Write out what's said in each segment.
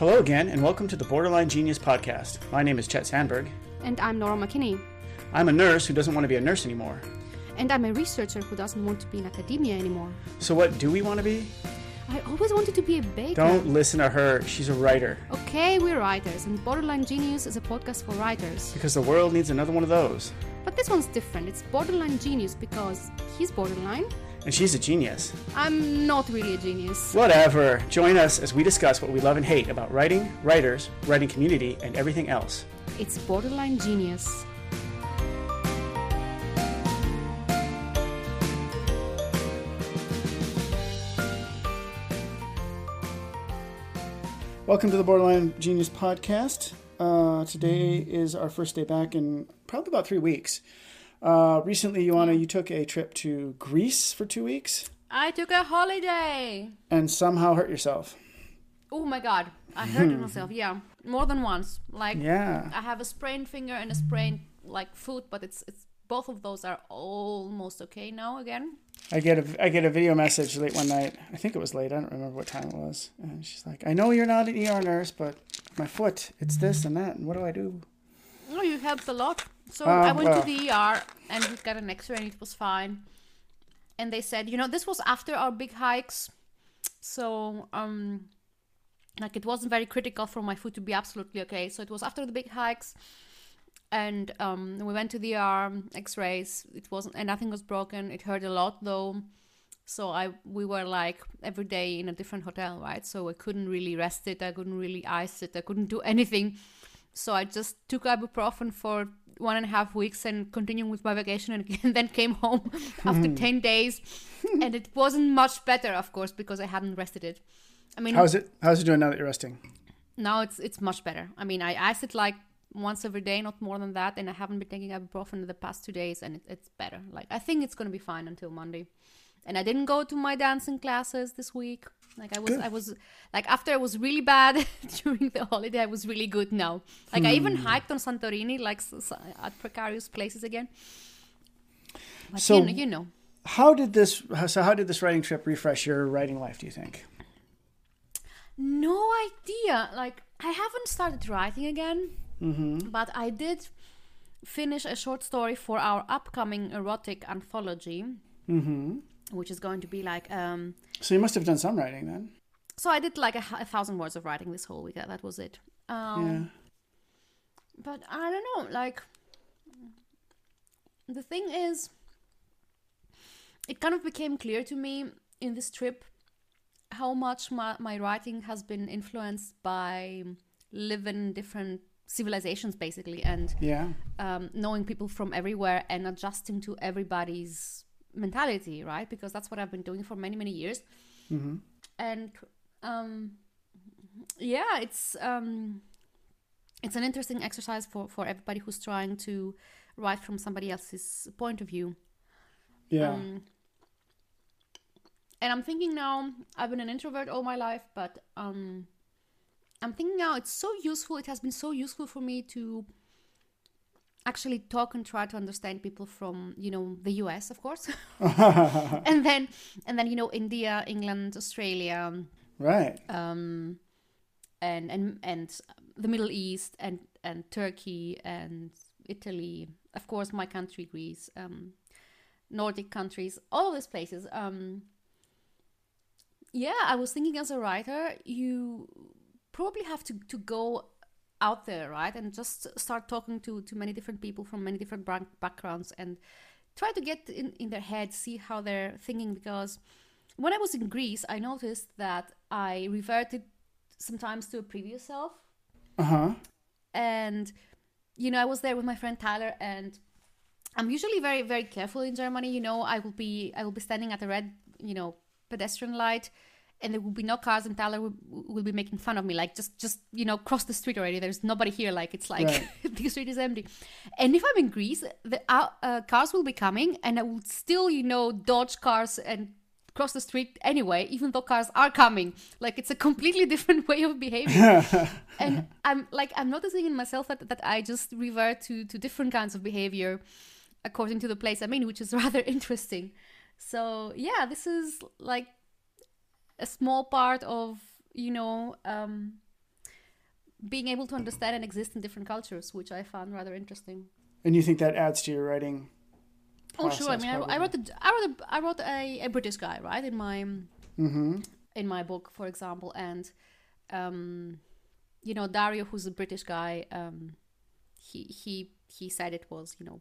Hello again, and welcome to the Borderline Genius podcast. My name is Chet Sandberg. And I'm Nora McKinney. I'm a nurse who doesn't want to be a nurse anymore. And I'm a researcher who doesn't want to be in academia anymore. So what do we want to be? I always wanted to be a baker. Don't listen to her. She's a writer. Okay, we're writers, and Borderline Genius is a podcast for writers. Because the world needs another one of those. But this one's different. It's Borderline Genius because he's borderline. And she's a genius. I'm not really a genius. Whatever. Join us as we discuss what we love and hate about writing, writers, writing community, and everything else. It's Borderline Genius. Welcome to the Borderline Genius podcast. Today is our first day back in probably about 3 weeks. Recently, Ioana, you took a trip to Greece for 2 weeks. I took a holiday. And somehow hurt yourself. Oh my God. I hurt myself, yeah. More than once. I have a sprained finger and a sprained foot, but it's both of those are almost okay now again. I get a video message late one night. I think it was late. I don't remember what time it was. And she's like, I know you're not an ER nurse, but my foot, it's this and that. And what do I do? No, you helped a lot. So I went to the ER and we got an x-ray and it was fine. And they said, this was after our big hikes. So, it wasn't very critical for my foot to be absolutely okay. So it was after the big hikes. And we went to the ER, x-rays. It wasn't, and nothing was broken. It hurt a lot though. So we were every day in a different hotel, right? So I couldn't really rest it. I couldn't really ice it. I couldn't do anything. So I just took ibuprofen for 1.5 weeks and continuing with my vacation and then came home after 10 days. And it wasn't much better, of course, because I hadn't rested it. I mean, how's it doing now that you're resting? Now it's much better. I mean, I iced it once every day, not more than that. And I haven't been taking ibuprofen in the past 2 days and it's better. I think it's going to be fine until Monday. And I didn't go to my dancing classes this week. After I was really bad during the holiday, I was really good now. I even hiked on Santorini, at precarious places again. But so, you know. How did this writing trip refresh your writing life, do you think? No idea. I haven't started writing again, but I did finish a short story for our upcoming erotic anthology. Mm-hmm. Which is going to be So you must have done some writing then. So I did 1,000 words of writing this whole week. That was it. But I don't know. The thing is, it kind of became clear to me in this trip how much my writing has been influenced by living different civilizations, basically, and knowing people from everywhere and adjusting to everybody's mentality, right? Because that's what I've been doing for many, many years. Mm-hmm. And it's an interesting exercise for everybody who's trying to write from somebody else's point of view. And I'm thinking now, I've been an introvert all my life, but I'm thinking now it has been so useful for me to actually talk and try to understand people from the US, of course, and then India, England, Australia, right? And the Middle East and Turkey and Italy, of course, my country Greece, Nordic countries, all of these places. I was thinking as a writer, you probably have to go out there, right? And just start talking to many different people from many different backgrounds and try to get in their head, see how they're thinking. Because when I was in Greece, I noticed that I reverted sometimes to a previous self. Uh-huh. And, I was there with my friend Tyler, and I'm usually very, very careful in Germany. I will be standing at a red, pedestrian light, and there will be no cars, and Tyler will be making fun of me. Just cross the street already. There's nobody here. Right. The street is empty. And if I'm in Greece, the cars will be coming, and I will still, dodge cars and cross the street anyway, even though cars are coming. It's a completely different way of behaving. And I'm noticing in myself that I just revert to different kinds of behavior according to the place I'm in, which is rather interesting. So, this is a small part of being able to understand and exist in different cultures, which I found rather interesting. And you think that adds to your writing? Oh, sure. I mean, I wrote a British guy, right, in my in my book, for example, and you know, Dario, who's a British guy, he said it was, you know,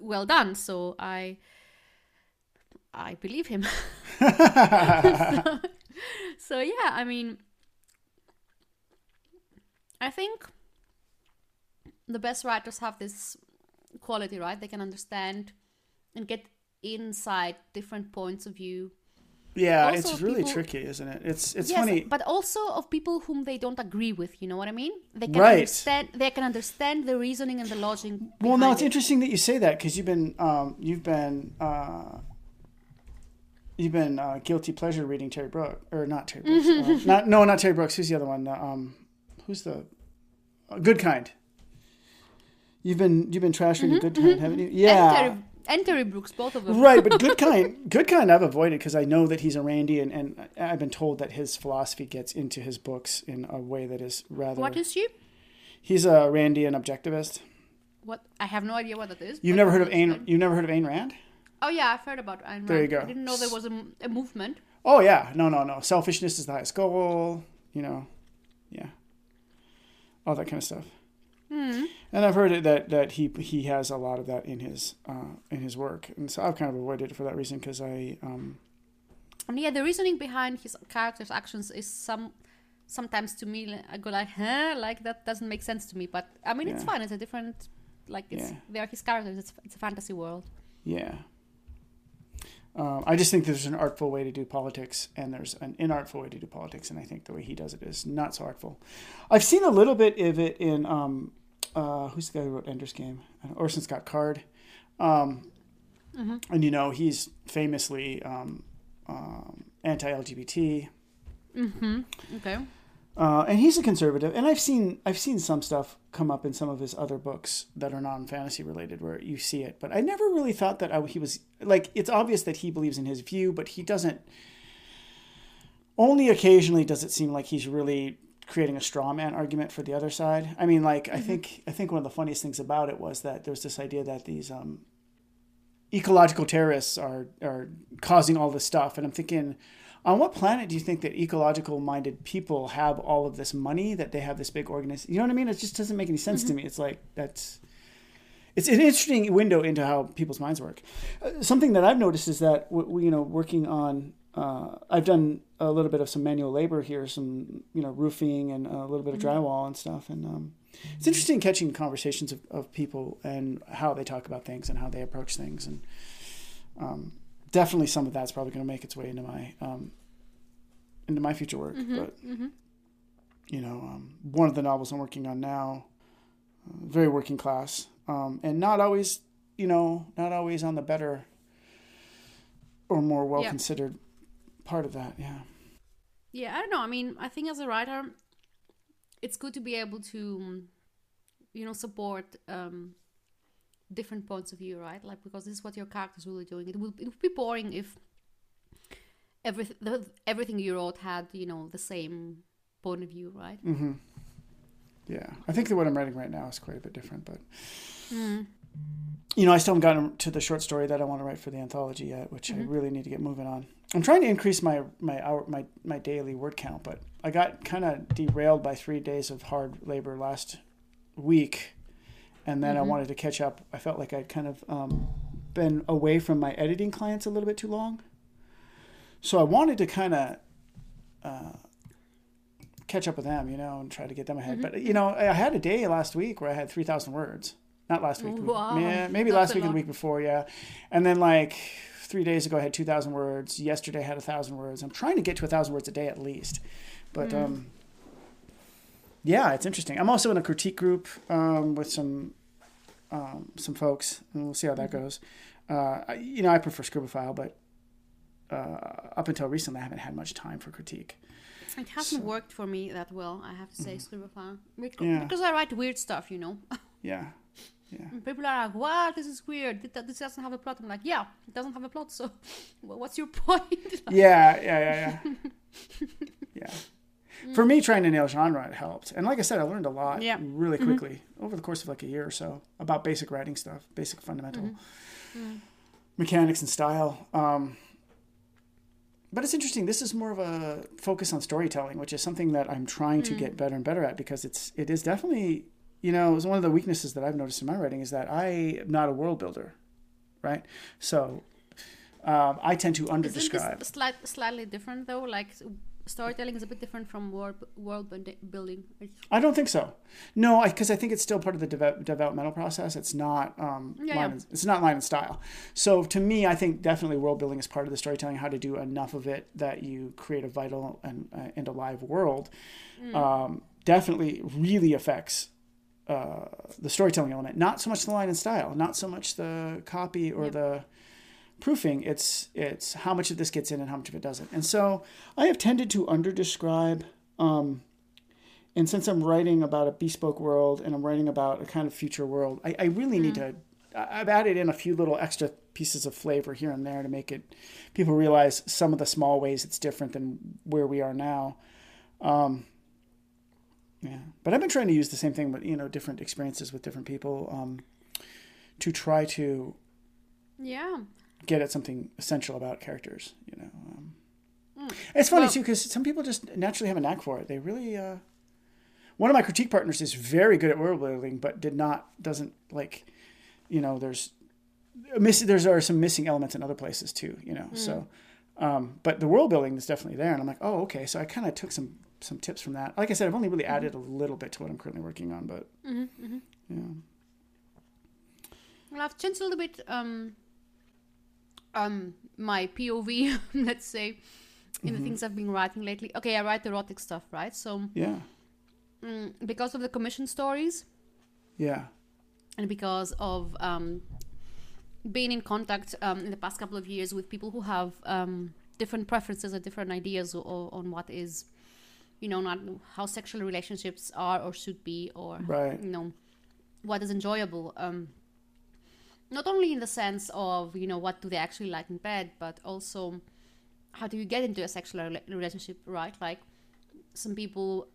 well done. So I believe him. So yeah, I mean, I think the best writers have this quality, right? They can understand and get inside different points of view. Yeah, also it's really tricky, isn't it? It's yes, funny, but also of people whom they don't agree with. You know what I mean? They can understand. They can understand the reasoning and the logic. Well, no, it's interesting that you say that, because you've been guilty pleasure reading Terry Brooks, or not Terry Brooks? Not Terry Brooks. Who's the other one? Goodkind. You've been trash reading Goodkind, haven't you? Yeah. And Terry Brooks, both of them. Right, but Goodkind I've avoided, because I know that he's a Randian, and I've been told that his philosophy gets into his books in a way that is rather... What is he? He's a Randian objectivist. What? I have no idea what that is. You've never heard of Ayn Rand? Oh, yeah, I've heard about Ayn Rand. There you go. I didn't know there was a movement. Oh, yeah. No. Selfishness is the highest goal, you know. Yeah. All that kind of stuff. Mm. And I've heard that he has a lot of that in his work, and so I've kind of avoided it for that reason, because I. And yeah, the reasoning behind his character's actions is sometimes to me, I go like, huh, like that doesn't make sense to me. But I mean, it's fine. It's a different, like, they are his characters. It's a fantasy world. Yeah. I just think there's an artful way to do politics, and there's an inartful way to do politics, and I think the way he does it is not so artful. I've seen a little bit of it in who's the guy who wrote Ender's Game? Orson Scott Card. And you know, he's famously anti-LGBT. Okay. And he's a conservative, and I've seen some stuff come up in some of his other books that are non-fantasy related where you see it, but I never really thought that he was like, it's obvious that he believes in his view, but he doesn't. Only occasionally does it seem like he's really creating a straw man argument for the other side. I mean, like, I think one of the funniest things about it was that there's this idea that these ecological terrorists are causing all this stuff, and I'm thinking, on what planet do you think that ecological-minded people have all of this money, that they have this big organization? You know what I mean? It just doesn't make any sense to me. It's like, it's an interesting window into how people's minds work. Something that I've noticed is that, working on, I've done a little bit of some manual labor here, some, roofing and a little bit of drywall and stuff. And it's interesting catching conversations of people and how they talk about things and how they approach things. And, definitely some of that's probably going to make its way into my future work. But one of the novels I'm working on now, very working class, and not always on the better or more well considered part of that. Yeah. Yeah. I don't know. I mean, I think as a writer, it's good to be able to, support, different points of view, right? Like, because this is what your character's really doing. It would be boring if everything you wrote had, the same point of view, right? Mm-hmm. Yeah. I think that what I'm writing right now is quite a bit different, but... Mm. I still haven't gotten to the short story that I want to write for the anthology yet, which I really need to get moving on. I'm trying to increase my daily word count, but I got kind of derailed by 3 days of hard labor last week. And then I wanted to catch up. I felt like I'd kind of been away from my editing clients a little bit too long. So I wanted to kind of catch up with them, and try to get them ahead. But, I had a day last week where I had 3,000 words. Not last week. Wow. Yeah, maybe last week and the week before, yeah. And then 3 days ago I had 2,000 words. Yesterday I had 1,000 words. I'm trying to get to 1,000 words a day at least. But... yeah, it's interesting. I'm also in a critique group with some folks, and we'll see how that goes. I prefer Scribophile, but up until recently, I haven't had much time for critique. It hasn't worked for me that well, I have to say, Scribophile, because I write weird stuff, Yeah, yeah. And people are like, "Wow, this is weird. This doesn't have a plot." I'm like, "Yeah, it doesn't have a plot. So, what's your point?" Yeah. for me, trying to nail genre, it helped. And like I said, I learned a lot really quickly over the course of like a year or so about basic writing stuff, basic fundamental mechanics and style. But it's interesting. This is more of a focus on storytelling, which is something that I'm trying to get better and better at, because it is definitely, you know, it's one of the weaknesses that I've noticed in my writing is that I am not a world builder, right? So I tend to underdescribe. Slightly different though, like storytelling is a bit different from world building. I don't think so. No, because I think it's still part of the developmental process. It's not it's not line and style. So to me, I think definitely world building is part of the storytelling. How to do enough of it that you create a vital and alive world definitely really affects the storytelling element. Not so much the line and style. Not so much the copy or the proofing. It's how much of this gets in and how much of it doesn't. And so I have tended to underdescribe. And since I'm writing about a bespoke world and I'm writing about a kind of future world, I really need to, I've added in a few little extra pieces of flavor here and there to make it, people realize some of the small ways it's different than where we are now. Yeah, but I've been trying to use the same thing, but, you know, different experiences with different people, to try to get at something essential about characters, you know. It's funny, too, because some people just naturally have a knack for it. They really... one of my critique partners is very good at world building, but doesn't, like, you know, there are some missing elements in other places, too, you know. So, but the world building is definitely there, and I'm like, oh, okay. So I kind of took some tips from that. Like I said, I've only really added a little bit to what I'm currently working on, but well, I've changed a little bit my POV, let's say, in the things I've been writing lately. Okay, I write erotic stuff, right? So because of the commission stories, and because of being in contact in the past couple of years with people who have different preferences or different ideas on what is, you know, not how sexual relationships are or should be, or you know, what is enjoyable. Not only in the sense of, you know, what do they actually like in bed, but also how do you get into a sexual relationship, right? Like some people,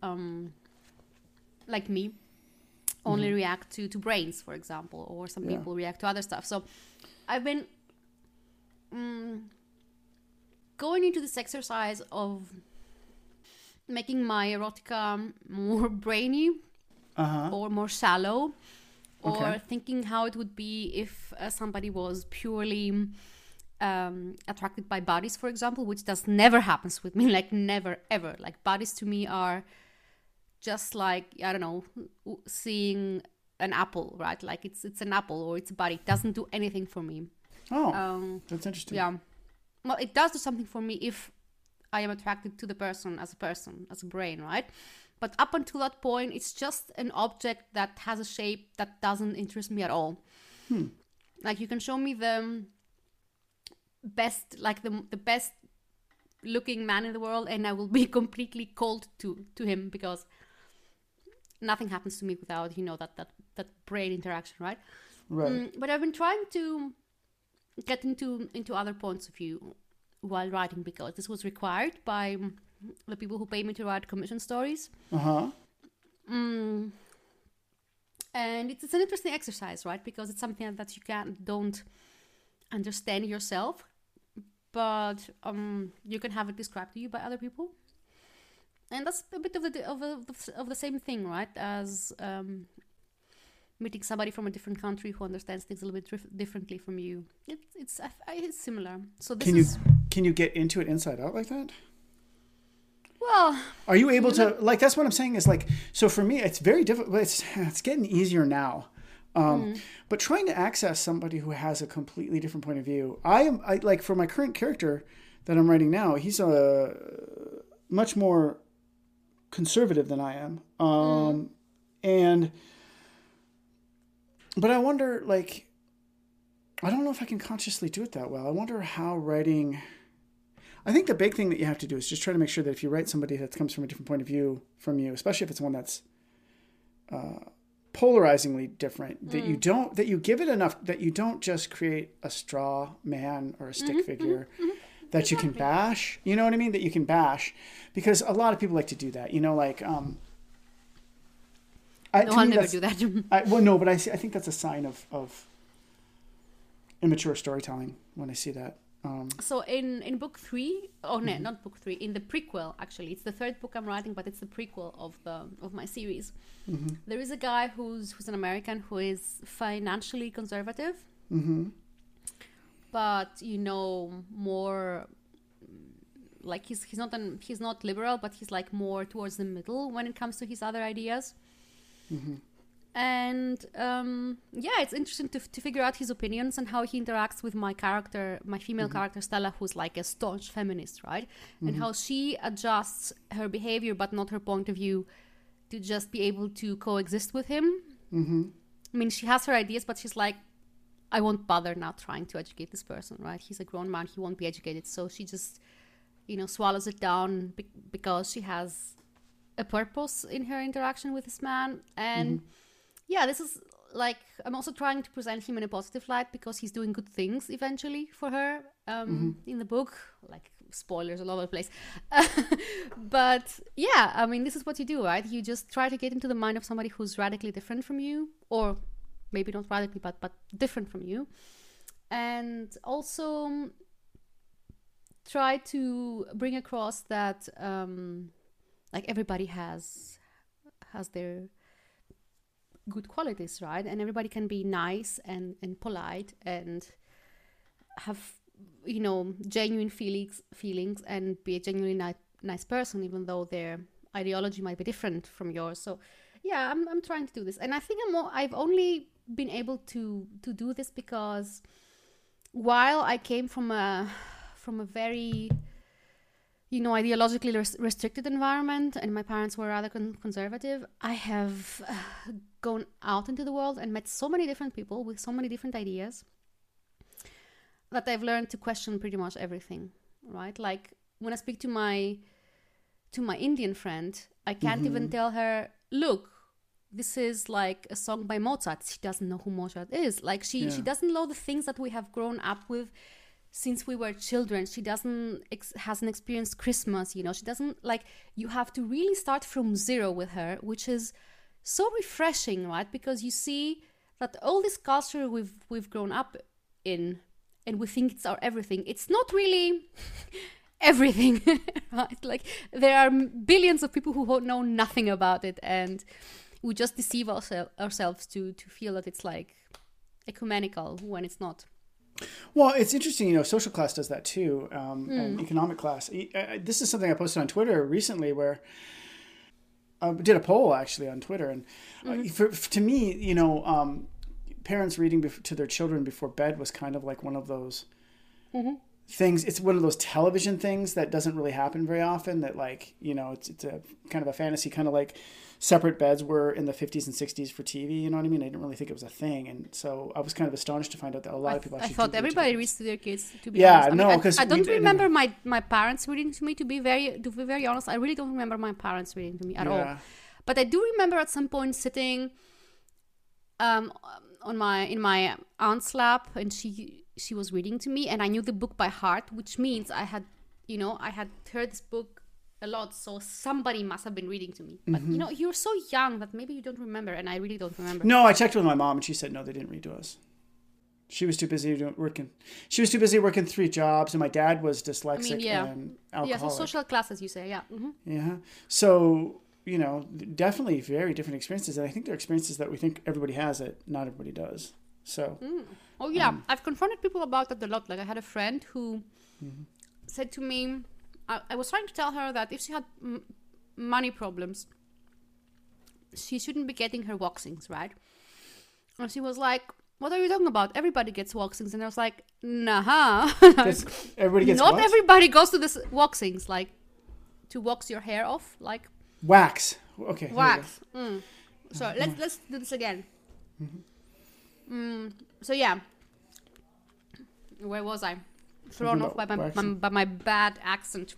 like me, only react to brains, for example, or some people react to other stuff. So I've been going into this exercise of making my erotica more brainy or more shallow, or thinking how it would be if somebody was purely attracted by bodies, for example, which just never happens with me, like never, ever. Like bodies to me are just like, I don't know, seeing an apple, right? Like it's an apple or it's a body. It doesn't do anything for me. Oh, that's interesting. Yeah. Well, it does do something for me if I am attracted to the person, as a brain, right? But up until that point, it's just an object that has a shape that doesn't interest me at all. Like you can show me the best, like the best looking man in the world, and I will be completely cold to him, because nothing happens to me without, you know, that brain interaction, right? Right. But I've been trying to get into other points of view while writing, because this was required by the people who pay me to write commission stories. And it's an interesting exercise, right? Because it's something that you don't understand yourself, but you can have it described to you by other people, and that's a bit of the same thing, right? As meeting somebody from a different country who understands things a little bit differently from you. It's similar. So this can you get into it inside out like that? Well, are you able to, like, that's what I'm saying is, like, so for me, it's very difficult. It's getting easier now. But trying to access somebody who has a completely different point of view. I like, for my current character that I'm writing now, he's much more conservative than I am. But I wonder, like, I don't know if I can consciously do it that well. I wonder how writing... I think the big thing that you have to do is just try to make sure that if you write somebody that comes from a different point of view from you, especially if it's one that's polarizingly different, that you give it enough, that you don't just create a straw man or a stick figure, that you can bash, you know what I mean? That you can bash, because a lot of people like to do that, you know, like, I'll never do that. Well, no, but I think that's a sign of immature storytelling when I see that. So in book three, oh no, not book three, in the prequel, actually, it's the third book I'm writing, but it's the prequel of my series. Mm-hmm. There is a guy who's an American who is financially conservative, mm-hmm. but you know, more like he's not liberal, but he's like more towards the middle when it comes to his other ideas. Mm-hmm. And yeah, it's interesting to figure out his opinions and how he interacts with my character, my female mm-hmm. character Stella, who's like a staunch feminist, right? Mm-hmm. And how she adjusts her behavior, but not her point of view, to just be able to coexist with him. Mm-hmm. I mean, she has her ideas, but she's like, I won't bother now trying to educate this person, right? He's a grown man, he won't be educated. So she just, you know, swallows it down because she has a purpose in her interaction with this man. And... Mm-hmm. Yeah, this is like, I'm also trying to present him in a positive light because he's doing good things eventually for her mm-hmm. in the book. Like, spoilers all over the place. But yeah, I mean, this is what you do, right? You just try to get into the mind of somebody who's radically different from you, or maybe not radically, but different from you. And also try to bring across that like everybody has their... good qualities, right? And everybody can be nice and polite and have, you know, genuine feelings and be a genuinely nice person, even though their ideology might be different from yours. So yeah, I'm trying to do this, and I think I've only been able to do this because while I came from a very, you know, ideologically restricted environment, and my parents were rather conservative, I have gone out into the world and met so many different people with so many different ideas that I've learned to question pretty much everything, right? Like, when I speak to my Indian friend, I can't mm-hmm. even tell her, look, this is like a song by Mozart. She doesn't know who Mozart is. Like, she doesn't know the things that we have grown up with since we were children. She hasn't experienced Christmas, you know. She doesn't, like, you have to really start from zero with her, which is so refreshing, right? Because you see that all this culture we've grown up in, and we think it's our everything, it's not really everything, right? Like, there are billions of people who know nothing about it, and we just deceive ourselves to feel that it's like ecumenical when it's not. Well, it's interesting, you know, social class does that too, and economic class. This is something I posted on Twitter recently, where I did a poll actually on Twitter. And to me, you know, parents reading to their children before bed was kind of like one of those mm-hmm. things. It's one of those television things that doesn't really happen very often, that, like, you know, it's a kind of a fantasy, kind of like separate beds were in the 50s and 60s for TV, you know what I mean? I didn't really think it was a thing, and so I was kind of astonished to find out that a lot of people actually... I thought everybody reads to their kids, to be honest. Yeah, no, because... I don't remember my parents reading to me, to be very honest. I really don't remember my parents reading to me at all. But I do remember at some point sitting in my aunt's lap, and she was reading to me, and I knew the book by heart, which means I had heard this book a lot, so somebody must have been reading to me. But mm-hmm. you know, you're so young that maybe you don't remember, and I really don't remember. No, I checked with my mom, and she said no, they didn't read to us. She was too busy working. She was too busy working 3 jobs, and my dad was dyslexic and alcoholic. Yeah, so social classes, you say, yeah. Mm-hmm. Yeah, so you know, definitely very different experiences, and I think they're experiences that we think everybody has that not everybody does. So oh yeah, I've confronted people about that a lot. Like, I had a friend who mm-hmm. said to me, I was trying to tell her that if she had money problems, she shouldn't be getting her waxings, right? And she was like, what are you talking about? Everybody gets waxings. And I was like, nah. Everybody gets not what? Everybody goes to this waxings, like to wax your hair off, like wax. Okay, wax. So let's do this again. Mm-hmm. So yeah, where was I? Thrown off by my bad accent.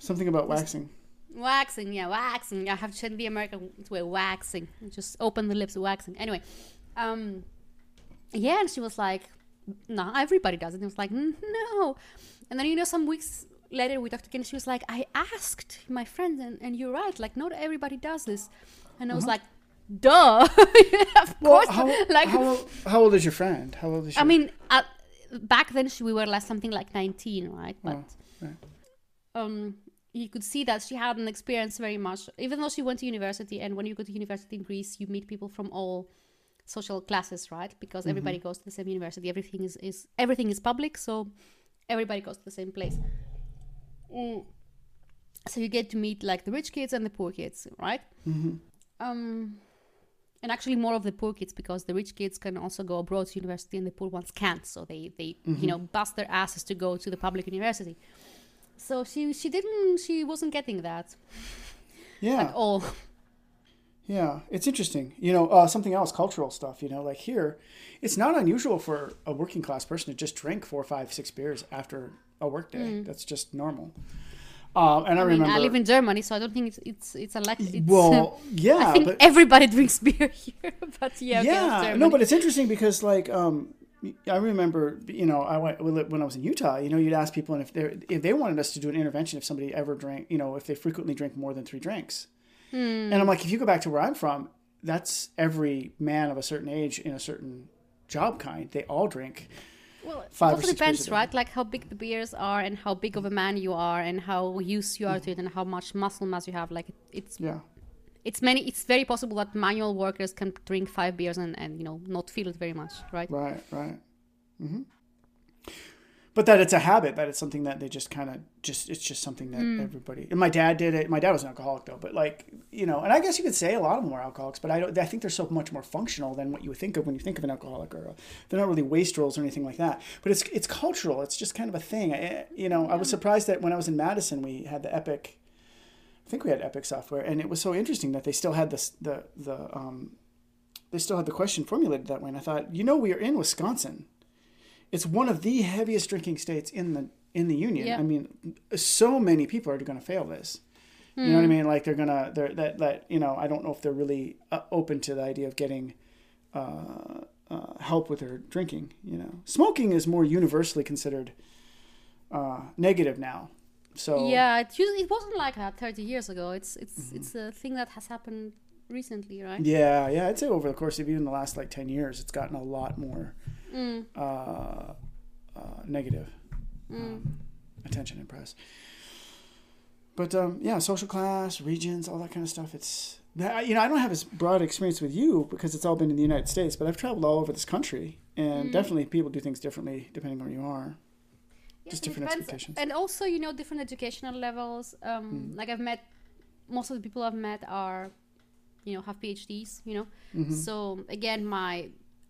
Something about waxing. Waxing, yeah, waxing. I have to change the American way, waxing. Just open the lips, waxing. Anyway, yeah, and she was like, nah, everybody does it. And I was like, no. And then, you know, some weeks later we talked again. She was like, I asked my friends, and you're right. Like, not everybody does this. And I was like, duh. Of course. How old is your friend? How old is she? I mean, back then we were like something like 19, right? But you could see that she hadn't experienced very much, even though she went to university. And when you go to university in Greece, you meet people from all social classes, right? Because everybody goes to the same university. Everything is public, so everybody goes to the same place. So you get to meet like the rich kids and the poor kids, right? And actually more of the poor kids, because the rich kids can also go abroad to university and the poor ones can't. So they you know, bust their asses to go to the public university. So she wasn't getting that at all. Yeah, it's interesting. You know, something else, cultural stuff, you know, like here, it's not unusual for a working class person to just drink 4, 5, 6 beers after a work day. That's just normal. And I remember, I live in Germany, so I don't think it's unlikely. Well, yeah, I think everybody drinks beer here, but no, but it's interesting because, like, I remember, you know, when I was in Utah. You know, you'd ask people, and if they wanted us to do an intervention if somebody ever drank, you know, if they frequently drink more than 3 drinks. And I'm like, if you go back to where I'm from, that's every man of a certain age in a certain job kind. They all drink. Well, it also depends, right? Like how big the beers are and how big of a man you are and how used you are to it and how much muscle mass you have. Like it's very possible that manual workers can drink 5 beers and you know, not feel it very much, right? Right. Mm-hmm. But that it's a habit, that it's something that they just kind of it's just something that everybody, and my dad did it. My dad was an alcoholic though, but like, you know, and I guess you could say a lot of them were alcoholics, but I think they're so much more functional than what you would think of when you think of an alcoholic, or they're not really wastrels or anything like that, but it's cultural. It's just kind of a thing. I was surprised that when I was in Madison, we had the Epic, I think we had Epic software, and it was so interesting that they still had this, they still had the question formulated that way. And I thought, you know, we are in Wisconsin. It's one of the heaviest drinking states in the union. Yeah. I mean, so many people are going to fail this. You know what I mean? Like I don't know if they're really open to the idea of getting help with their drinking. You know, smoking is more universally considered negative now. So yeah, it wasn't like that 30 years ago. It's a thing that has happened recently, right? Yeah. I'd say over the course of even the last like 10 years, it's gotten a lot more. Negative attention and press, but social class, regions, all that kind of stuff. It's, you know, I don't have as broad experience with you because it's all been in the United States, but I've traveled all over this country, and definitely people do things differently depending on where you are. Yes, just different expectations, and also, you know, different educational levels. Like most of the people I've met are, you know, have PhDs. You know, so again,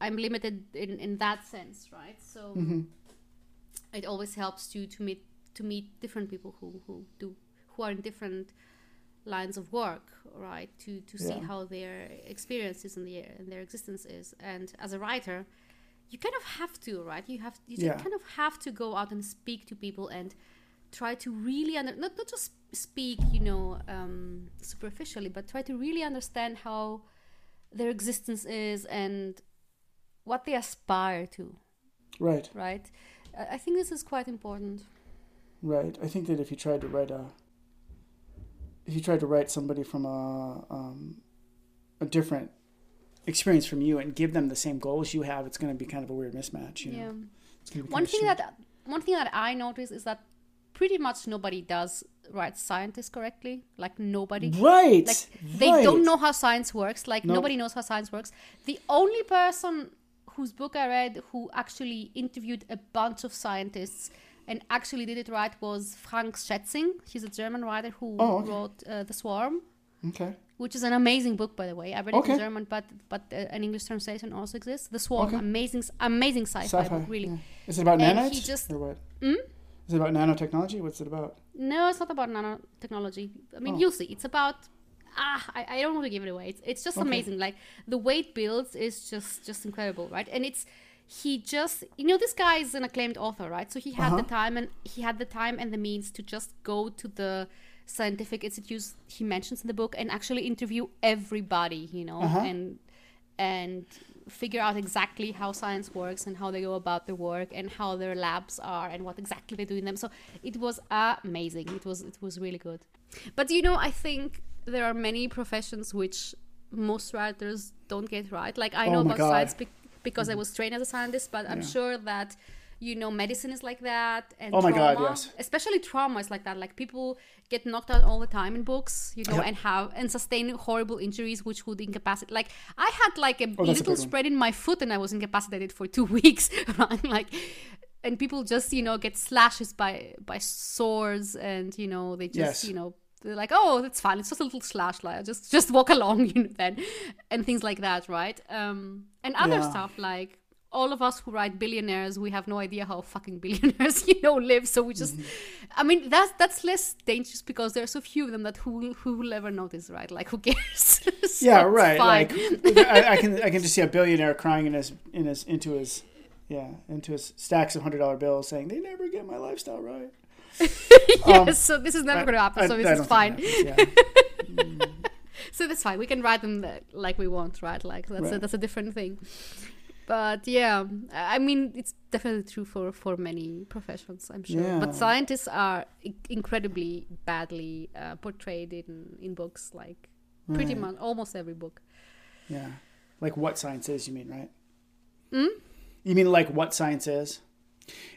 I'm limited in that sense, right? So it always helps to meet different people who are in different lines of work, right? To see how their experience is and their existence is. And as a writer, you kind of have to, right? You kind of have to go out and speak to people and try to really not just speak, you know, superficially, but try to really understand how their existence is and what they aspire to. Right. I think this is quite important. Right. I think that if you tried to write somebody from a different experience from you and give them the same goals you have, it's going to be kind of a weird mismatch. You know? It's going to be one thing that I noticed is that pretty much nobody does write scientists correctly. Like nobody. Right. Like they don't know how science works. Like nobody knows how science works. The only person whose book I read who actually interviewed a bunch of scientists and actually did it right was Frank Schätzing. He's a German writer who wrote The Swarm, which is an amazing book, by the way. I read it in German, but an English translation also exists. The Swarm, amazing sci-fi book, really. Yeah. Is it about nanites or what? Is it about nanotechnology? What's it about? No, it's not about nanotechnology. I mean, you'll see. It's about... I don't want to give it away. It's just amazing. Like the way it builds is just incredible, right? And this guy is an acclaimed author, right? So he had the time and the means to just go to the scientific institutes he mentions in the book and actually interview everybody, you know, and and figure out exactly how science works and how they go about their work and how their labs are and what exactly they do in them. So it was amazing. It was really good. But, you know, I think there are many professions which most writers don't get right. Like, I know about science because I was trained as a scientist, but I'm sure that, you know, medicine is like that. And trauma, yes. Especially trauma is like that. Like, people get knocked out all the time in books, you know, and sustain horrible injuries which would incapacitate. Like, I had like a little sprain in my foot and I was incapacitated for 2 weeks. Right? Like, and people just, you know, get slashes by swords and, you know, they just, you know, they're like, oh, that's fine. It's just a little slash. Like, just walk along, you know, then, and things like that, right? And other stuff like, all of us who write billionaires, we have no idea how fucking billionaires, you know, live. So we just, I mean, that's less dangerous because there are so few of them that who will ever notice, right? Like, who cares? So yeah, right. Fine. Like, I can just see a billionaire crying into his stacks of $100 bills, saying they never get my lifestyle right. Yes, so this is never going to happen. So this is fine. So that's fine. We can write them like we want, right? Like that's a different thing. But yeah, I mean, it's definitely true for many professions, I'm sure. Yeah. But scientists are incredibly badly portrayed in books, like pretty much almost every book. Yeah. Like what science is, you mean, right? Mm? You mean like what science is?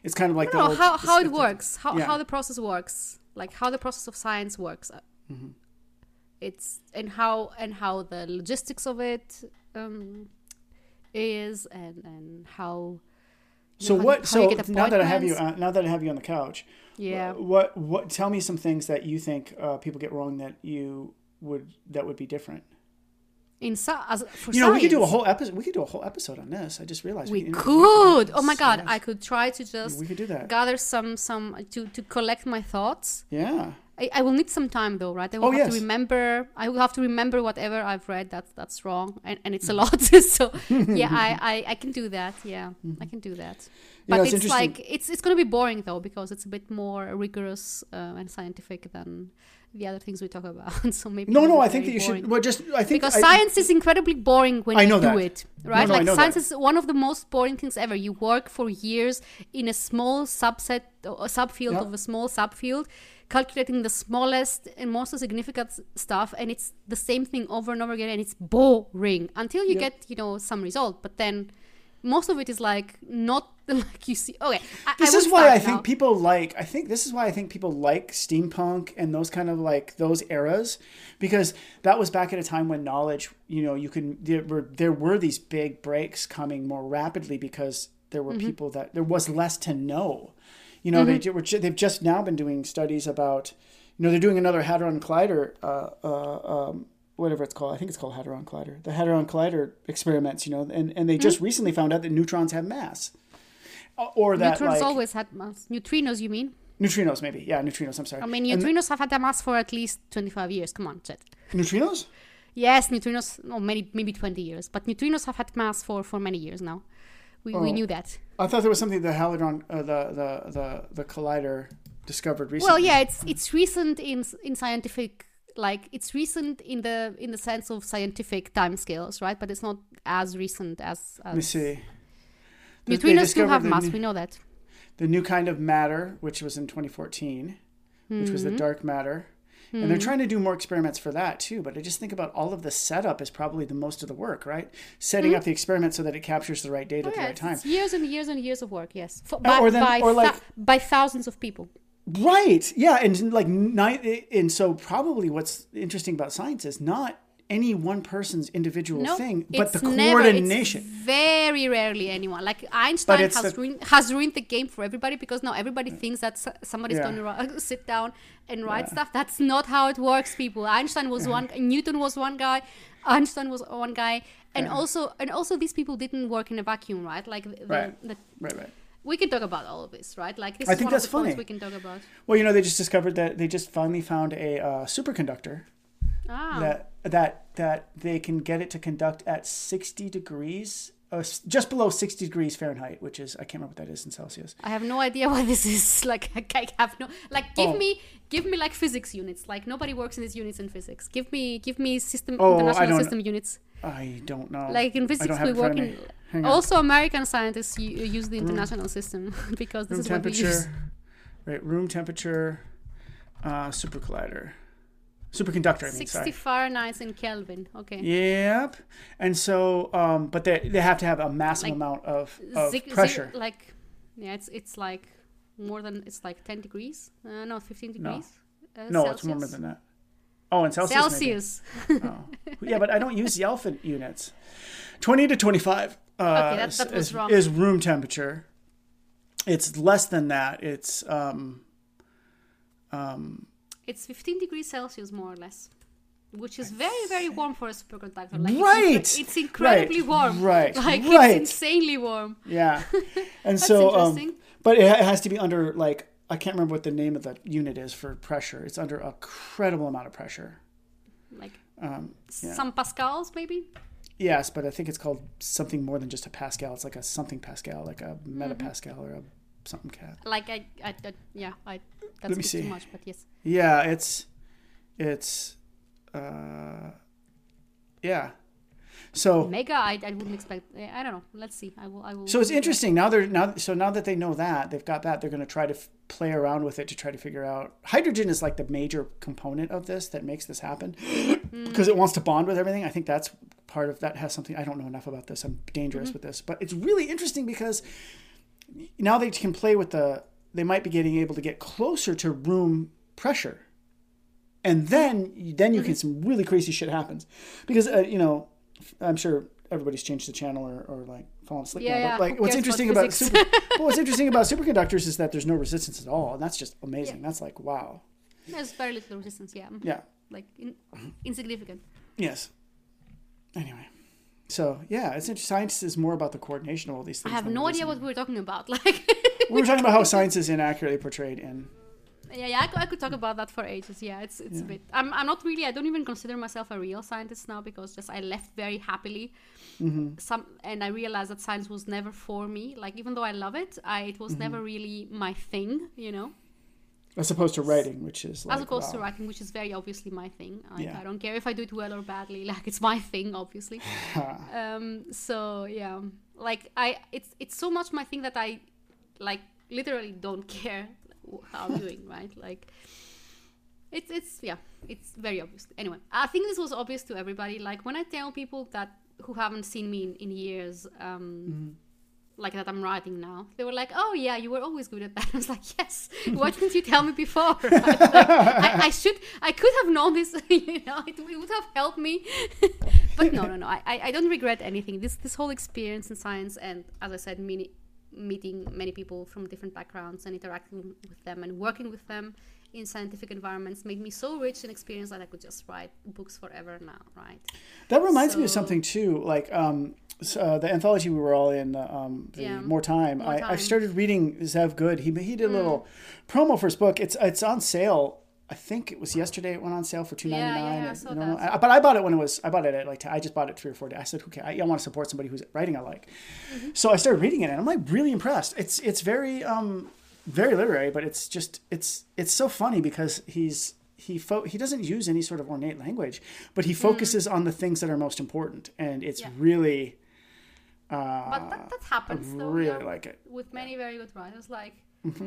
It's kind of like how it works, how the process works, like how the process of science works. Mm-hmm. It's and how the logistics of it is and how. So what? So now that I have you on the couch, yeah. What? Tell me some things that you think people get wrong that would be different. We could do a whole episode. We could do a whole episode on this. I just realized we could. Oh my god! Yes. I could try to just. We could do that. Gather some to collect my thoughts. Yeah. I will need some time though, right? I will have to remember whatever I've read that's wrong, and it's a lot. So yeah, I can do that. Yeah, I can do that. But you know, it's like it's going to be boring though because it's a bit more rigorous and scientific than the other things we talk about. So maybe I think that you should. Well, science is incredibly boring when you do it, right? No, like science is one of the most boring things ever. You work for years in a small subfield of a small subfield, calculating the smallest and most significant stuff, and it's the same thing over and over again, and it's boring until you get, you know, some result. But then most of it is like not like you see. Okay, I think this is why I think people like steampunk and those kind of like those eras, because that was back at a time when knowledge, you know, there were these big breaks coming more rapidly because there were people that there was less to know. You know, they've just now been doing studies about, you know, they're doing another Hadron Collider, whatever it's called. I think it's called Hadron Collider. The Hadron Collider experiments, you know, and they just recently found out that neutrons have mass. Or that neutrons always had mass. Neutrinos, you mean? Neutrinos, maybe. Yeah, neutrinos. I'm sorry. I mean, neutrinos have had their mass for at least 25 years. Come on, Chet. Neutrinos? Yes, neutrinos. No, maybe 20 years. But neutrinos have had mass for many years now. We knew that. I thought there was something the Hadron, the Collider discovered recently. Well, yeah, it's recent in scientific, like it's recent in the sense of scientific timescales, right? But it's not as recent as. Let me see. Neutrinos do have mass. We know that. The new kind of matter, which was in 2014, which was the dark matter. And they're trying to do more experiments for that too. But I just think about all of the setup is probably the most of the work, right? Setting up the experiment so that it captures the right data at the right time. Years and years and years of work, yes. By thousands of people. Right. Yeah. And like, and so probably what's interesting about science is not any one person's individual thing, but the coordination. It's very rarely anyone. Like Einstein has ruined the game for everybody because now everybody thinks that somebody's going to sit down and write stuff. That's not how it works, people. Einstein was one. Newton was one guy. Einstein was one guy, and also these people didn't work in a vacuum, right? Like right. We can talk about all of this, right? Like this. I think that's funny. We can talk about. Well, you know, they just discovered that they just finally found a superconductor. That they can get it to conduct at 60 degrees just below 60 degrees Fahrenheit, which is, I can't remember what that is in Celsius. I have no idea what this is. Like, I have no, like, give me like physics units. Like, nobody works in these units in physics. Give me system, international system units. I don't know. Like, in physics, we work in, also American scientists use the international system because this is what we use. Right, room temperature, super collider. Superconductor, I mean, 60 sorry. Fahrenheit in Kelvin, okay. Yep. And so, but they have to have a massive amount of pressure. Like, yeah, it's like more than, it's like 10 degrees? No, 15 degrees? No, it's warmer than that. Oh, in Celsius. Oh. Yeah, but I don't use the Kelvin units. 20 to 25 okay, that was wrong. Is room temperature. It's less than that. It's 15 degrees Celsius, more or less, which is very, very warm for a superconductor. Like, right. It's incredibly warm. Right. Like, it's insanely warm. Yeah. And so, but it has to be under, like, I can't remember what the name of the unit is for pressure. It's under a credible amount of pressure. Like some pascals, maybe? Yes, but I think it's called something more than just a pascal. It's like a something pascal, like a metapascal or a something cat. Like, I that's let me see. Too much, but yes. Yeah, it's so mega. I wouldn't expect. I don't know. Let's see. I will. So it's interesting. Now that they know that they've got that, they're going to try to play around with it to try to figure out. Hydrogen is like the major component of this that makes this happen because it wants to bond with everything. I think that's part of that has something. I don't know enough about this. I'm dangerous with this, but it's really interesting because now they can play with they might be able to get closer to room pressure. And then you can, some really crazy shit happens because, I'm sure everybody's changed the channel or like fallen asleep. Yeah, now, but like what's interesting about superconductors is that there's no resistance at all. And that's just amazing. Yeah. That's like, wow. There's very little resistance. Yeah. Yeah. Like insignificant. Yes. Anyway. So, yeah, science is more about the coordination of all these things. I have no idea what we were talking about. We were talking about how science is inaccurately portrayed in... Yeah, I could talk about that for ages. Yeah, it's a bit... I'm not really... I don't even consider myself a real scientist now because I left very happily. Mm-hmm. And I realized that science was never for me. Like, even though I love it, it was never really my thing, you know? As opposed to writing, which is like, to writing, which is very obviously my thing. Like, yeah. I don't care if I do it well or badly. Like, it's my thing, obviously. So yeah, like it's so much my thing that I like literally don't care how I'm doing, right? Like, it's very obvious. Anyway, I think this was obvious to everybody. Like when I tell people who haven't seen me in years, like that I'm writing now. They were like, oh yeah, you were always good at that. I was like, yes, why didn't you tell me before? Right? Like, I could have known this, it would have helped me. But no. I don't regret anything. This whole experience in science and, as I said, meeting many people from different backgrounds and interacting with them and working with them in scientific environments made me so rich in experience that I could just write books forever now, right? That reminds me of something too, like the anthology we were all in, More Time. I started reading Zev Good. He did a little promo for his book. It's on sale. I think it was yesterday. It went on sale for $2.99. Yeah, I saw that. But I bought it at like, I just bought it 3 or 4 days. I said, okay, I want to support somebody who's writing I like. Mm-hmm. So I started reading it and I'm like really impressed. It's very, very literary, but it's just, it's so funny because he doesn't use any sort of ornate language, but he focuses on the things that are most important. And it's really... but that happens. I really like it with many very good writers. Like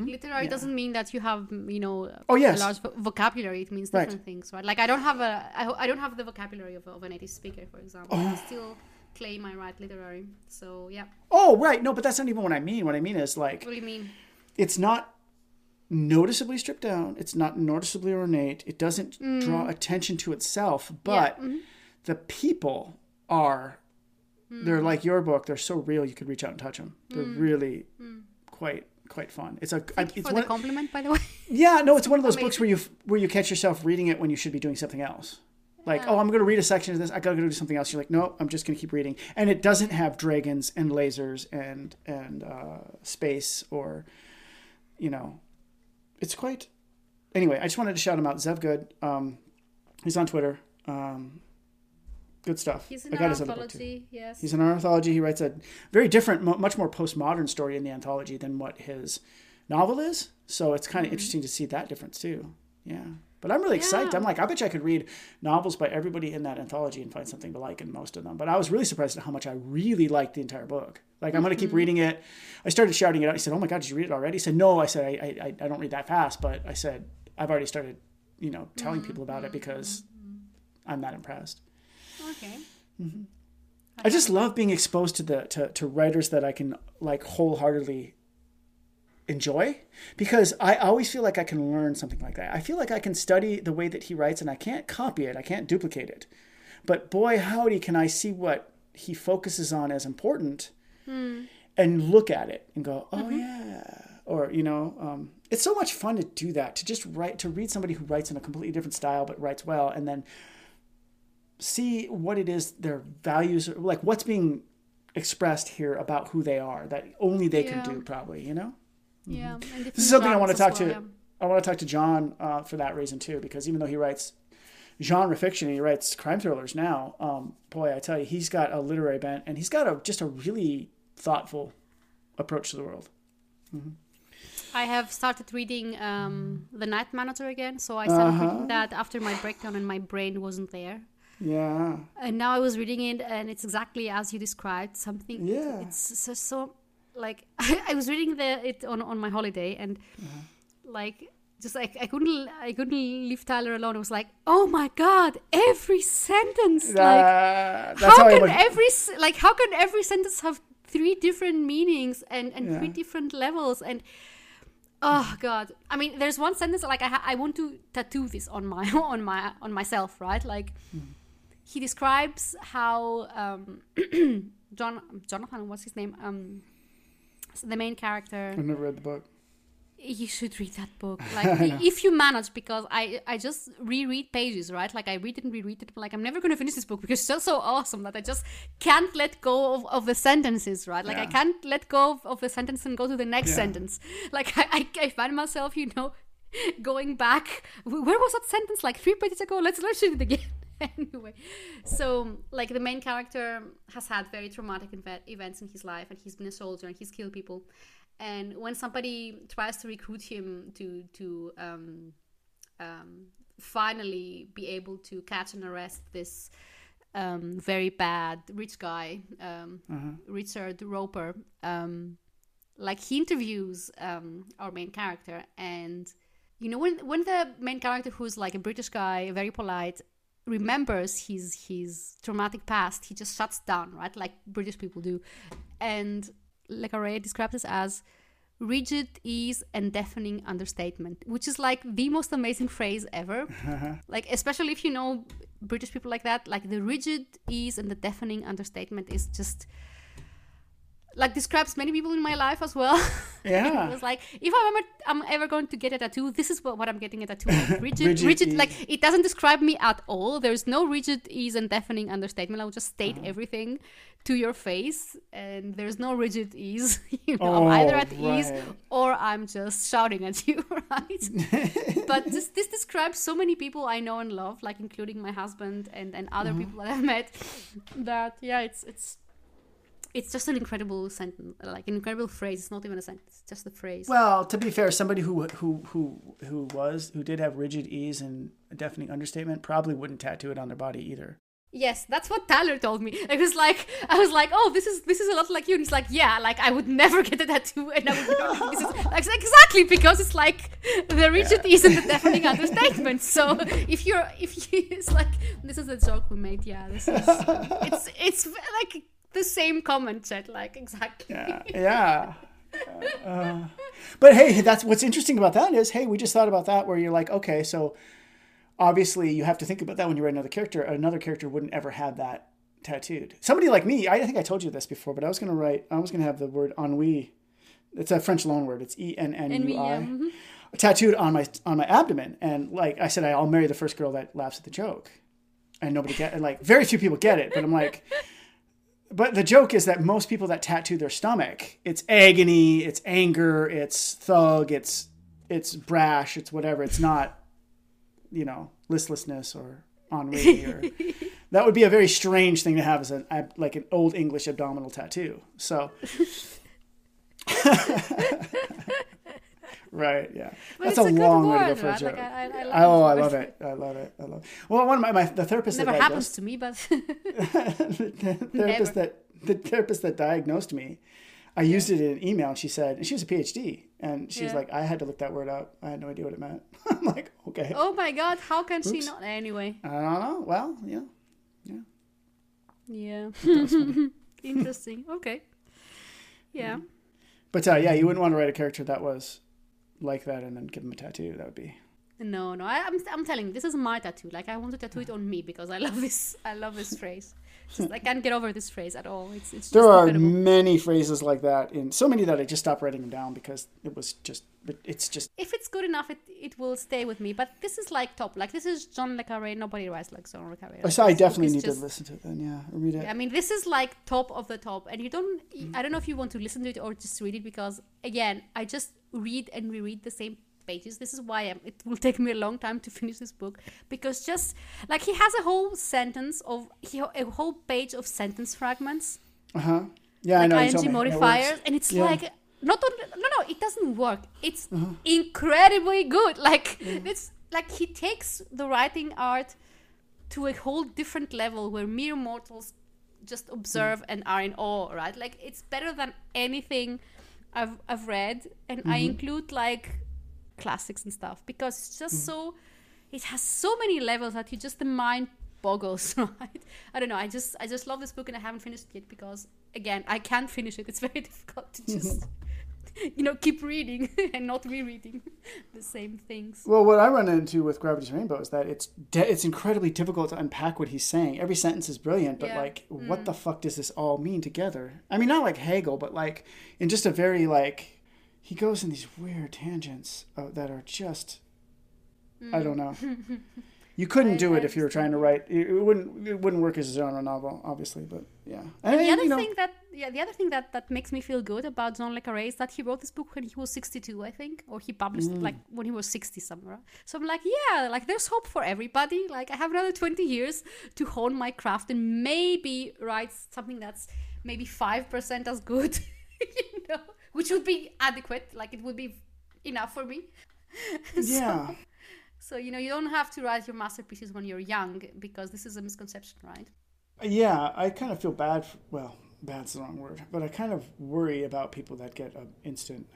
literary doesn't mean that you have a large vocabulary. It means different things, right? Like I don't have the vocabulary of a native speaker, for example. I still claim I write literary. So yeah. Oh right, no, but that's not even what I mean. What I mean is like. What do you mean? It's not noticeably stripped down. It's not noticeably ornate. It doesn't draw attention to itself, but the people are. They're like your book. They're so real. You could reach out and touch them. They're really quite fun. It's a the compliment, by the way. Yeah, no, it's one of those books where you catch yourself reading it when you should be doing something else. Like, I'm going to read a section of this. I got to go do something else. You're like, no, I'm just going to keep reading. And it doesn't have dragons and lasers and space or, it's quite. Anyway, I just wanted to shout him out. Zev Good. He's on Twitter. Good stuff. He's in an anthology, yes. He's in an anthology. He writes a very different, much more postmodern story in the anthology than what his novel is. So it's kind of interesting to see that difference too. Yeah. But I'm really excited. I'm like, I bet you I could read novels by everybody in that anthology and find something to like in most of them. But I was really surprised at how much I really liked the entire book. Like, I'm going to keep reading it. I started shouting it out. He said, oh my God, did you read it already? He said, no. I said, I don't read that fast. But I said, I've already started, you know, telling people about it because I'm that impressed. Okay. Mm-hmm. I just love being exposed to to writers that I can like wholeheartedly enjoy, because I always feel like I can learn something like that. I feel like I can study the way that he writes, and I can't copy it. I can't duplicate it. But boy, howdy, can I see what he focuses on as important and look at it and go, oh yeah. Or, you know, it's so much fun to do that, to just write, to read somebody who writes in a completely different style, but writes well, and then see what it is their values, like what's being expressed here about who they are that only they can do, probably, you know? Yeah. And this is something I want to talk to. I want to talk to John for that reason too, because even though he writes genre fiction and he writes crime thrillers now, boy, I tell you, he's got a literary bent, and he's got just a really thoughtful approach to the world. Mm-hmm. I have started reading The Night Manager again, so I started reading that after my breakdown and my brain wasn't there. Yeah. And now I was reading it, and it's exactly as you described. Something. Yeah. It's so like I was reading it on my holiday, and like just like I couldn't leave Tyler alone. I was like, oh my God, every sentence. Like how can every sentence have three different meanings and three different levels? And oh God, I mean, there's one sentence like I want to tattoo this on myself, right? Like he describes how Jonathan, what's his name? The main character. I've never read the book. You should read that book, like if you manage, because I just reread pages, right? Like I read it and reread it, but like I'm never going to finish this book because it's just so awesome that I just can't let go of the sentences, right? Like I can't let go of the sentence and go to the next sentence. Like I find myself, you know, going back, where was that sentence like 3 pages ago? Let's read it again. Anyway, so like the main character has had very traumatic events in his life, and he's been a soldier and he's killed people. And when somebody tries to recruit him to finally be able to catch and arrest this very bad rich guy, Richard Roper, like he interviews our main character, and you know when the main character, who's like a British guy, very polite, remembers his traumatic past, he just shuts down, right? Like British people do, and Le Carré describes this as rigid ease and deafening understatement, which is like the most amazing phrase ever. Like, especially if you know British people like that, like the rigid ease and the deafening understatement is just like describes many people in my life as well. Yeah. It was like, if I'm ever going to get a tattoo, this is what I'm getting a tattoo. Like, rigid like it doesn't describe me at all. There's no rigid ease and deafening understatement. I'll just state everything to your face, and there's no rigid ease. You know, I'm either at ease or I'm just shouting at you, right? But this describes so many people I know and love, like including my husband and other people that I've met. That it's just an incredible sentence, like an incredible phrase. It's not even a sentence; it's just the phrase. Well, to be fair, somebody who did have rigid ease and a deafening understatement probably wouldn't tattoo it on their body either. Yes, that's what Tyler told me. I was like, oh, this is a lot like you. And he's like, yeah, like I would never get a tattoo, and I would never. This is like, exactly, because it's like the rigid ease and the deafening understatement. So it's like, this is a joke we made. Yeah, this is it's like the same comment, Chet, like exactly. But hey, that's what's interesting about that is, hey, we just thought about that, where you're like, okay, so obviously you have to think about that when you write another character wouldn't ever have that tattooed. Somebody like me, I think I told you this before, but I was gonna have the word ennui, it's a French loanword, it's ennui, tattooed on my abdomen, and like I said, I'll marry the first girl that laughs at the joke, and nobody get, and like very few people get it, but I'm like. But the joke is that most people that tattoo their stomach, it's agony, it's anger, it's thug, it's brash, it's whatever. It's not, you know, listlessness or on radio. That would be a very strange thing to have as like an old English abdominal tattoo. So, right, yeah, but that's a long way to go for a joke. Like, I love it. I love it. Well, one of the therapist that happens to me, but the therapist that diagnosed me, I used it in an email, and she said, and she was a PhD, and she was like, I had to look that word up. I had no idea what it meant. I'm like, okay. Oh my God, how can she not? Anyway, I don't know. Well, yeah. Interesting. Okay. Yeah. But yeah, you wouldn't want to write a character that was like that and then give him a tattoo. That would be. No. I'm telling you, this is my tattoo. Like, I want to tattoo it on me because I love this. I love this phrase. Just, I can't get over this phrase at all. It's there are incredible. Many phrases like that, and so many that I just stopped writing them down because it was just. It's just. If it's good enough, it will stay with me. But this is like top. Like, this is John Le Carré. Nobody writes like John Le Carré. Like, so I definitely need to listen to it then. Yeah, read it. I mean, this is like top of the top, and you don't. I don't know if you want to listen to it or just read it because again, I just read and reread the same pages. This is why it will take me a long time to finish this book, because just like he has a whole sentence of a whole page of sentence fragments. Yeah, like I know. ING modifiers, and it's like not only, no, it doesn't work. It's incredibly good. Like it's like he takes the writing art to a whole different level where mere mortals just observe and are in awe. Right? Like it's better than anything I've read, and I include like classics and stuff because it's just so it has so many levels that you just the mind boggles, right? I don't know, I just love this book, and I haven't finished it because again I can't finish it. It's very difficult to just keep reading and not rereading the same things. Well, what I run into with Gravity's Rainbow is that it's incredibly difficult to unpack what he's saying. Every sentence is brilliant, but like what the fuck does this all mean together? I mean, not like Hegel, but like in just a very like he goes in these weird tangents that are just, I don't know. You couldn't do it if you were trying to write. It wouldn't work as a genre novel, obviously. But yeah. And the other thing that makes me feel good about John Le Carré is that he wrote this book when he was 62, I think, or he published it like when he was 60 somewhere. So I'm like, yeah, like there's hope for everybody. Like I have another 20 years to hone my craft and maybe write something that's maybe 5% as good, which would be adequate, like it would be enough for me. Yeah. So, you don't have to write your masterpieces when you're young, because this is a misconception, right? Yeah, I kind of feel bad. Well, bad's the wrong word, but I kind of worry about people that get an instant,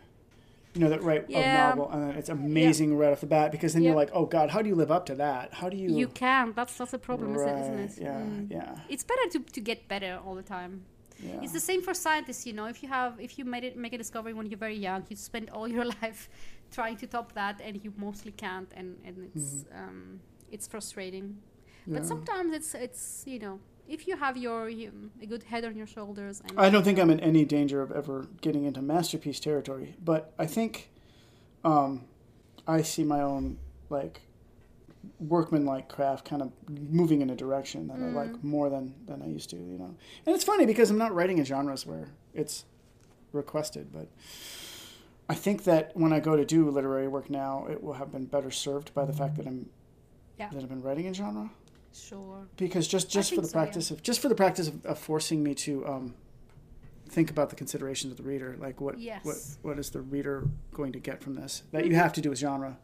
that write a novel and it's amazing right off the bat, because then you're like, oh God, how do you live up to that? How do you... You can, that's the problem, right, isn't it? Yeah, yeah. It's better to get better all the time. Yeah. It's the same for scientists, if you make a discovery when you're very young, you spend all your life trying to top that, and you mostly can't, and it's frustrating. Yeah. But sometimes it's if you have a good head on your shoulders. And I don't think I'm in any danger of ever getting into masterpiece territory, but I think I see my own like workmanlike craft kind of moving in a direction that I like more than I used to, And it's funny because I'm not writing in genres where it's requested, but I think that when I go to do literary work now, it will have been better served by the fact that I've been writing in genre. Sure. Because just for the practice of forcing me to think about the considerations of the reader, like what is the reader going to get from this? That you have to do with genre.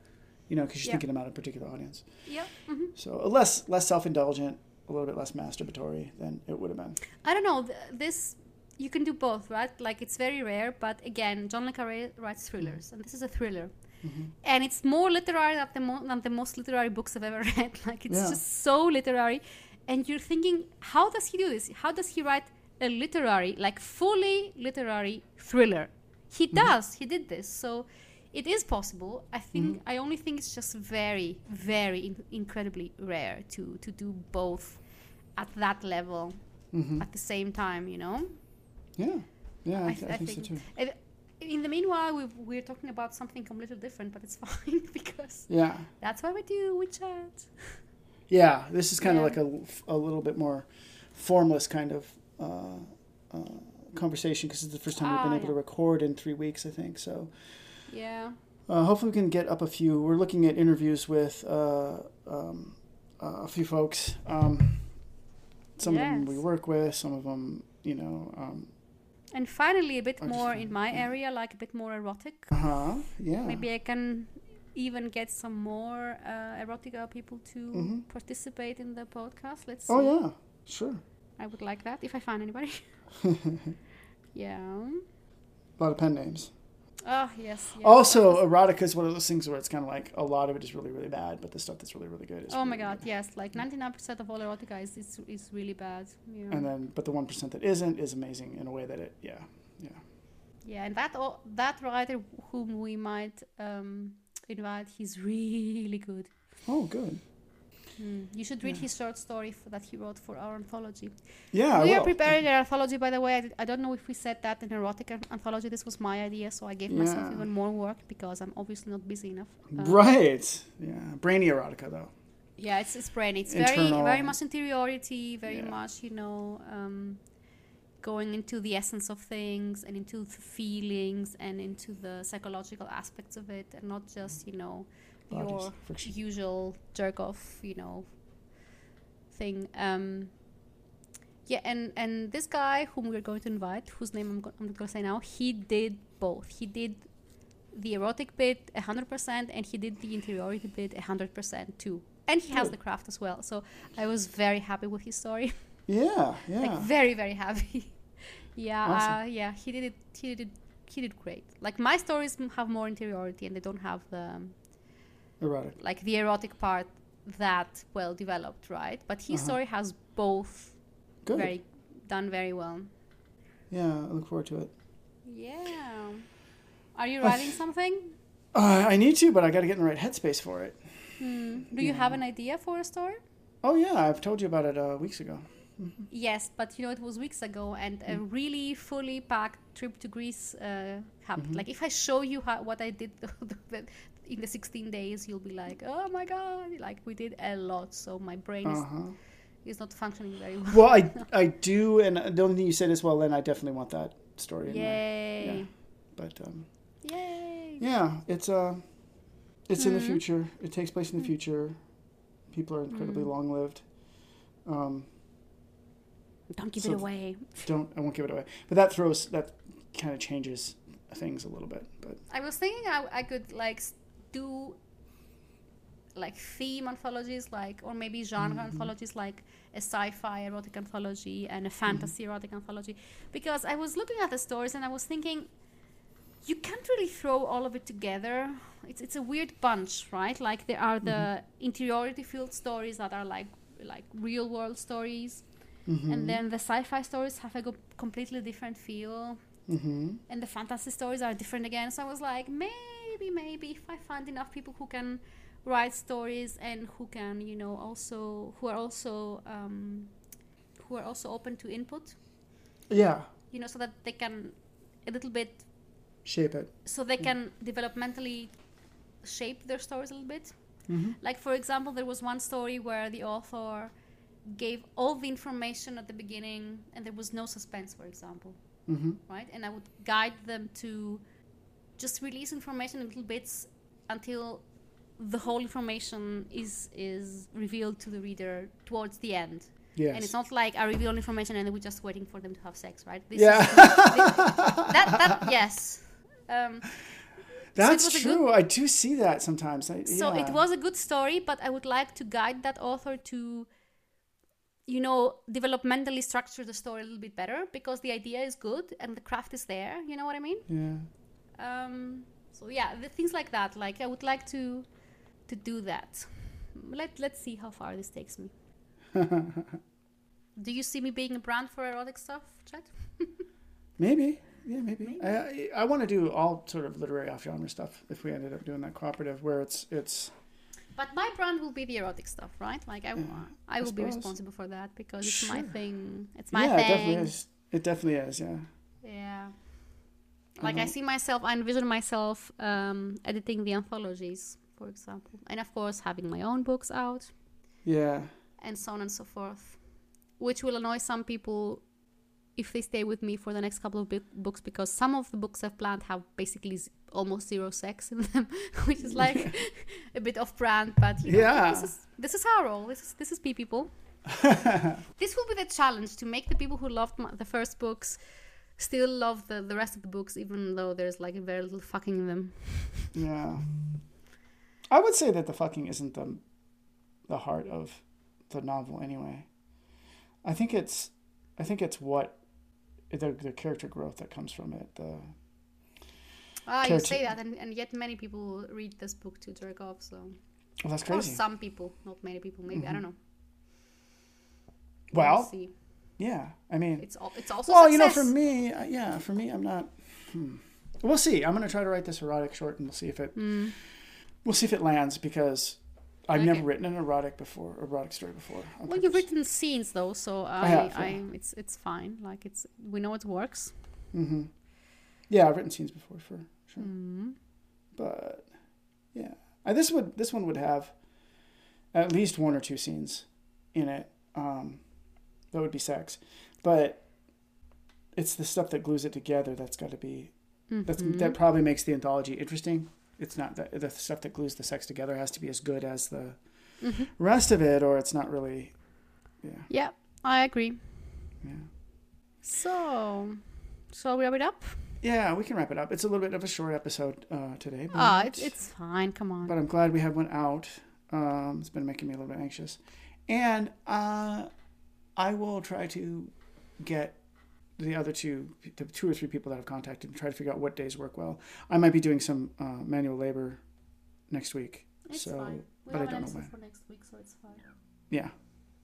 Because you're thinking about a particular audience. Yeah. Mm-hmm. So less self-indulgent, a little bit less masturbatory than it would have been. I don't know. This, you can do both, right? Like, it's very rare, but again, John Le Carré writes thrillers, and this is a thriller. Mm-hmm. And it's more literary than the most literary books I've ever read. Like, it's just so literary. And you're thinking, how does he do this? How does he write a literary, like, fully literary thriller? He does. Mm-hmm. He did this. So... It is possible. I think. I only think it's just very, very incredibly rare to do both at that level at the same time. Yeah, yeah. I think so too. In the meanwhile, we're talking about something completely different, but it's fine because that's what we do. We chat. Yeah, this is kind of like a little bit more formless kind of conversation because it's the first time we've been able to record in 3 weeks, I think. So. Yeah. Hopefully we can get up a few. We're looking at interviews with a few folks. Some of them we work with, some of them, you know. And finally, a bit more in my area, like a bit more erotic. Maybe I can even get some more erotica people to participate in the podcast. Let's see. Oh, yeah, sure. I would like that if I find anybody. A lot of pen names. Oh, yes. Yes. Also, erotica is one of those things where it's kind of like a lot of it is really, really bad, but the stuff that's really, really good is... Oh, my God, yes. Like 99% of all erotica is really bad. Yeah. And then, but the 1% that isn't is amazing in a way that it, Yeah, and that writer whom we might invite, he's really good. Oh, good. You should read his short story that he wrote for our anthology. Yeah, we are preparing an anthology, by the way. I don't know if we said that in erotic anthology. This was my idea, so I gave myself even more work because I'm obviously not busy enough. Right. Yeah, brainy erotica though. Yeah, it's brainy. It's internal. Very much interiority, very much, you know, going into the essence of things and into the feelings and into the psychological aspects of it, and not just, you know, your usual jerk-off, you know, thing. And this guy whom we're going to invite, whose name I'm not going to say now, he did both. He did the erotic bit 100%, and he did the interiority bit 100% too. And he has the craft as well. So I was very happy with his story. Yeah. Like very, very happy. Awesome. He did great. Like my stories have more interiority, and they don't have the... erotic. Like the erotic part that well developed, right? But his story has both done very well. Yeah, I look forward to it. Yeah. Are you writing something? I need to, but I got to get in the right headspace for it. Do you have an idea for a story? Oh, yeah. I've told you about it weeks ago. Mm-hmm. Yes, but you know, it was weeks ago, and a really fully packed trip to Greece happened. Like, if I show you what I did in the 16 days, you'll be like, oh my God, like we did a lot. So my brain is not functioning very well. Well, I do. And the only thing you said is, well, then I definitely want that story. Yay. Yeah, it's in the future. It takes place in the future. People are incredibly long lived. Don't give it away. I won't give it away. But that kind of changes things a little bit. But I was thinking I could like do like theme anthologies, like, or maybe genre anthologies, like a sci-fi erotic anthology and a fantasy erotic anthology, because I was looking at the stories and I was thinking, you can't really throw all of it together. It's a weird bunch, right? Like there are the interiority field stories that are like real world stories, and then the sci-fi stories have a completely different feel, and the fantasy stories are different again. So I was like, maybe if I find enough people who can write stories and who can, you know, also who are also open to input, you know, so that they can a little bit shape it, so they can developmentally shape their stories a little bit. Like, for example, there was one story where the author gave all the information at the beginning and there was no suspense, for example. Right? And I would guide them to just release information in little bits until the whole information is revealed to the reader towards the end. Yes. And it's not like I reveal information and then we're just waiting for them to have sex, right? Yes. That's so true. I do see that sometimes. It was a good story, but I would like to guide that author to... you know, developmentally structure the story a little bit better, because the idea is good and the craft is there. You know what I mean? Yeah. The things like that. Like, I would like to do that. Let's see how far this takes me. Do you see me being a brand for erotic stuff, Chet? Maybe. Yeah, maybe. I want to do all sort of literary off-genre stuff if we ended up doing that cooperative where it's... But my brand will be the erotic stuff, right? Like, I will be responsible for that because it's my thing. It's my thing. Yeah, it definitely is, yeah. Yeah. Like, I envision myself editing the anthologies, for example. And, of course, having my own books out. Yeah. And so on and so forth. Which will annoy some people if they stay with me for the next couple of books, because some of the books I've planned have basically almost zero sex in them, which is like a bit off brand, but you know, this is our role. This is Pea People. This will be the challenge, to make the people who loved the first books still love the rest of the books, even though there's like very little fucking in them. Yeah, I would say that the fucking isn't the heart of the novel anyway. I think it's what the character growth that comes from it. You say that, and yet many people read this book to jerk off. So, well, that's crazy. Or some people, not many people, maybe. Mm-hmm. I don't know. Well, yeah. I mean, it's also well, success. You know, for me, I'm not. We'll see. I'm gonna try to write this erotic short, and we'll see if it. Mm. We'll see if it lands, because I've never written an erotic story before. Well, purpose. You've written scenes though, so it's fine. Like we know it works. Mm-hmm. Yeah, I've written scenes before for sure. Mm-hmm. But yeah, this one would have at least one or two scenes in it. That would be sex, but it's the stuff that glues it together. That's got to be, that probably makes the anthology interesting. It's not that the stuff that glues the sex together has to be as good as the rest of it, or it's not really. Yeah. Yeah, I agree. Yeah. So we wrap it up. Yeah, we can wrap it up. It's a little bit of a short episode today. But it's fine. Come on. But I'm glad we had one out. It's been making me a little bit anxious, and I will try to get the other two or three people that I've contacted and try to figure out what days work well. I might be doing some manual labor next week. It's fine. But I don't know when. For next week, so it's fine. Yeah.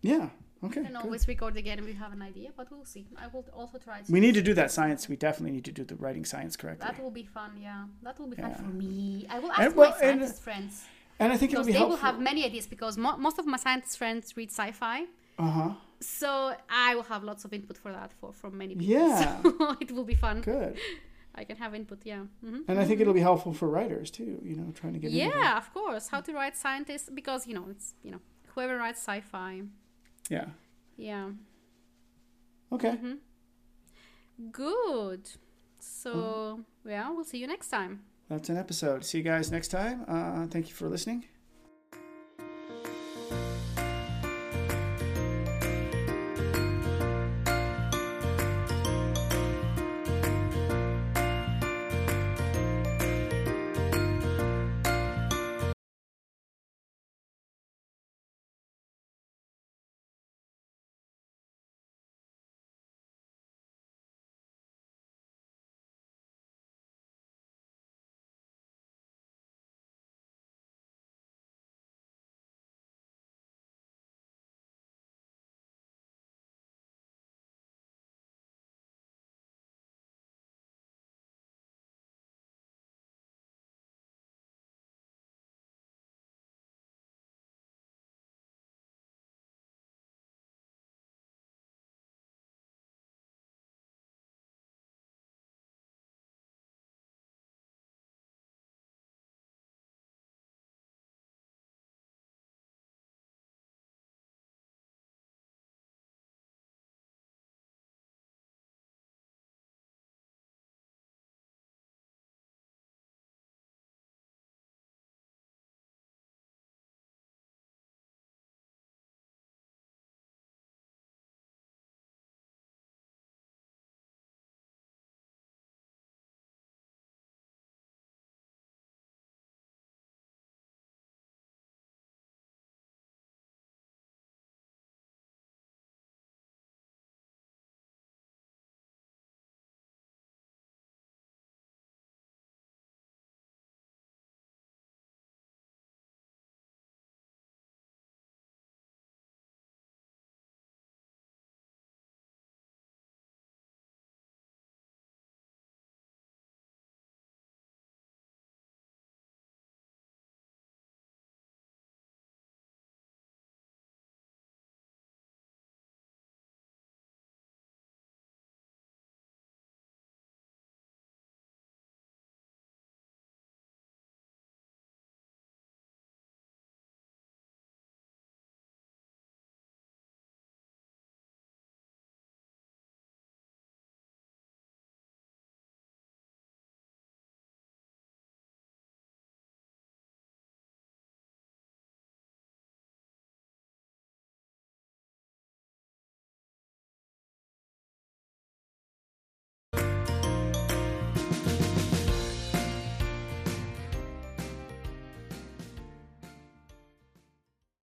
Yeah. Okay. We can always record again if we have an idea, but we'll see. I will also try to... We need to do that science. We definitely need to do the writing science correctly. That will be fun, yeah. That will be fun for me. I will ask my scientist friends. And I think it'll be helpful. They will have many ideas, because most of my scientist friends read sci-fi. Uh-huh. So I will have lots of input for that from many people. Yeah. So it will be fun. Good. I can have input, yeah. Mm-hmm. And I think it'll be helpful for writers too, you know, trying to get Yeah, of course. How to write scientists, because, you know, it's, you know, whoever writes sci-fi. Yeah. Yeah. Okay. Mm-hmm. Good. So, we'll see you next time. That's an episode. See you guys next time. Thank you for listening.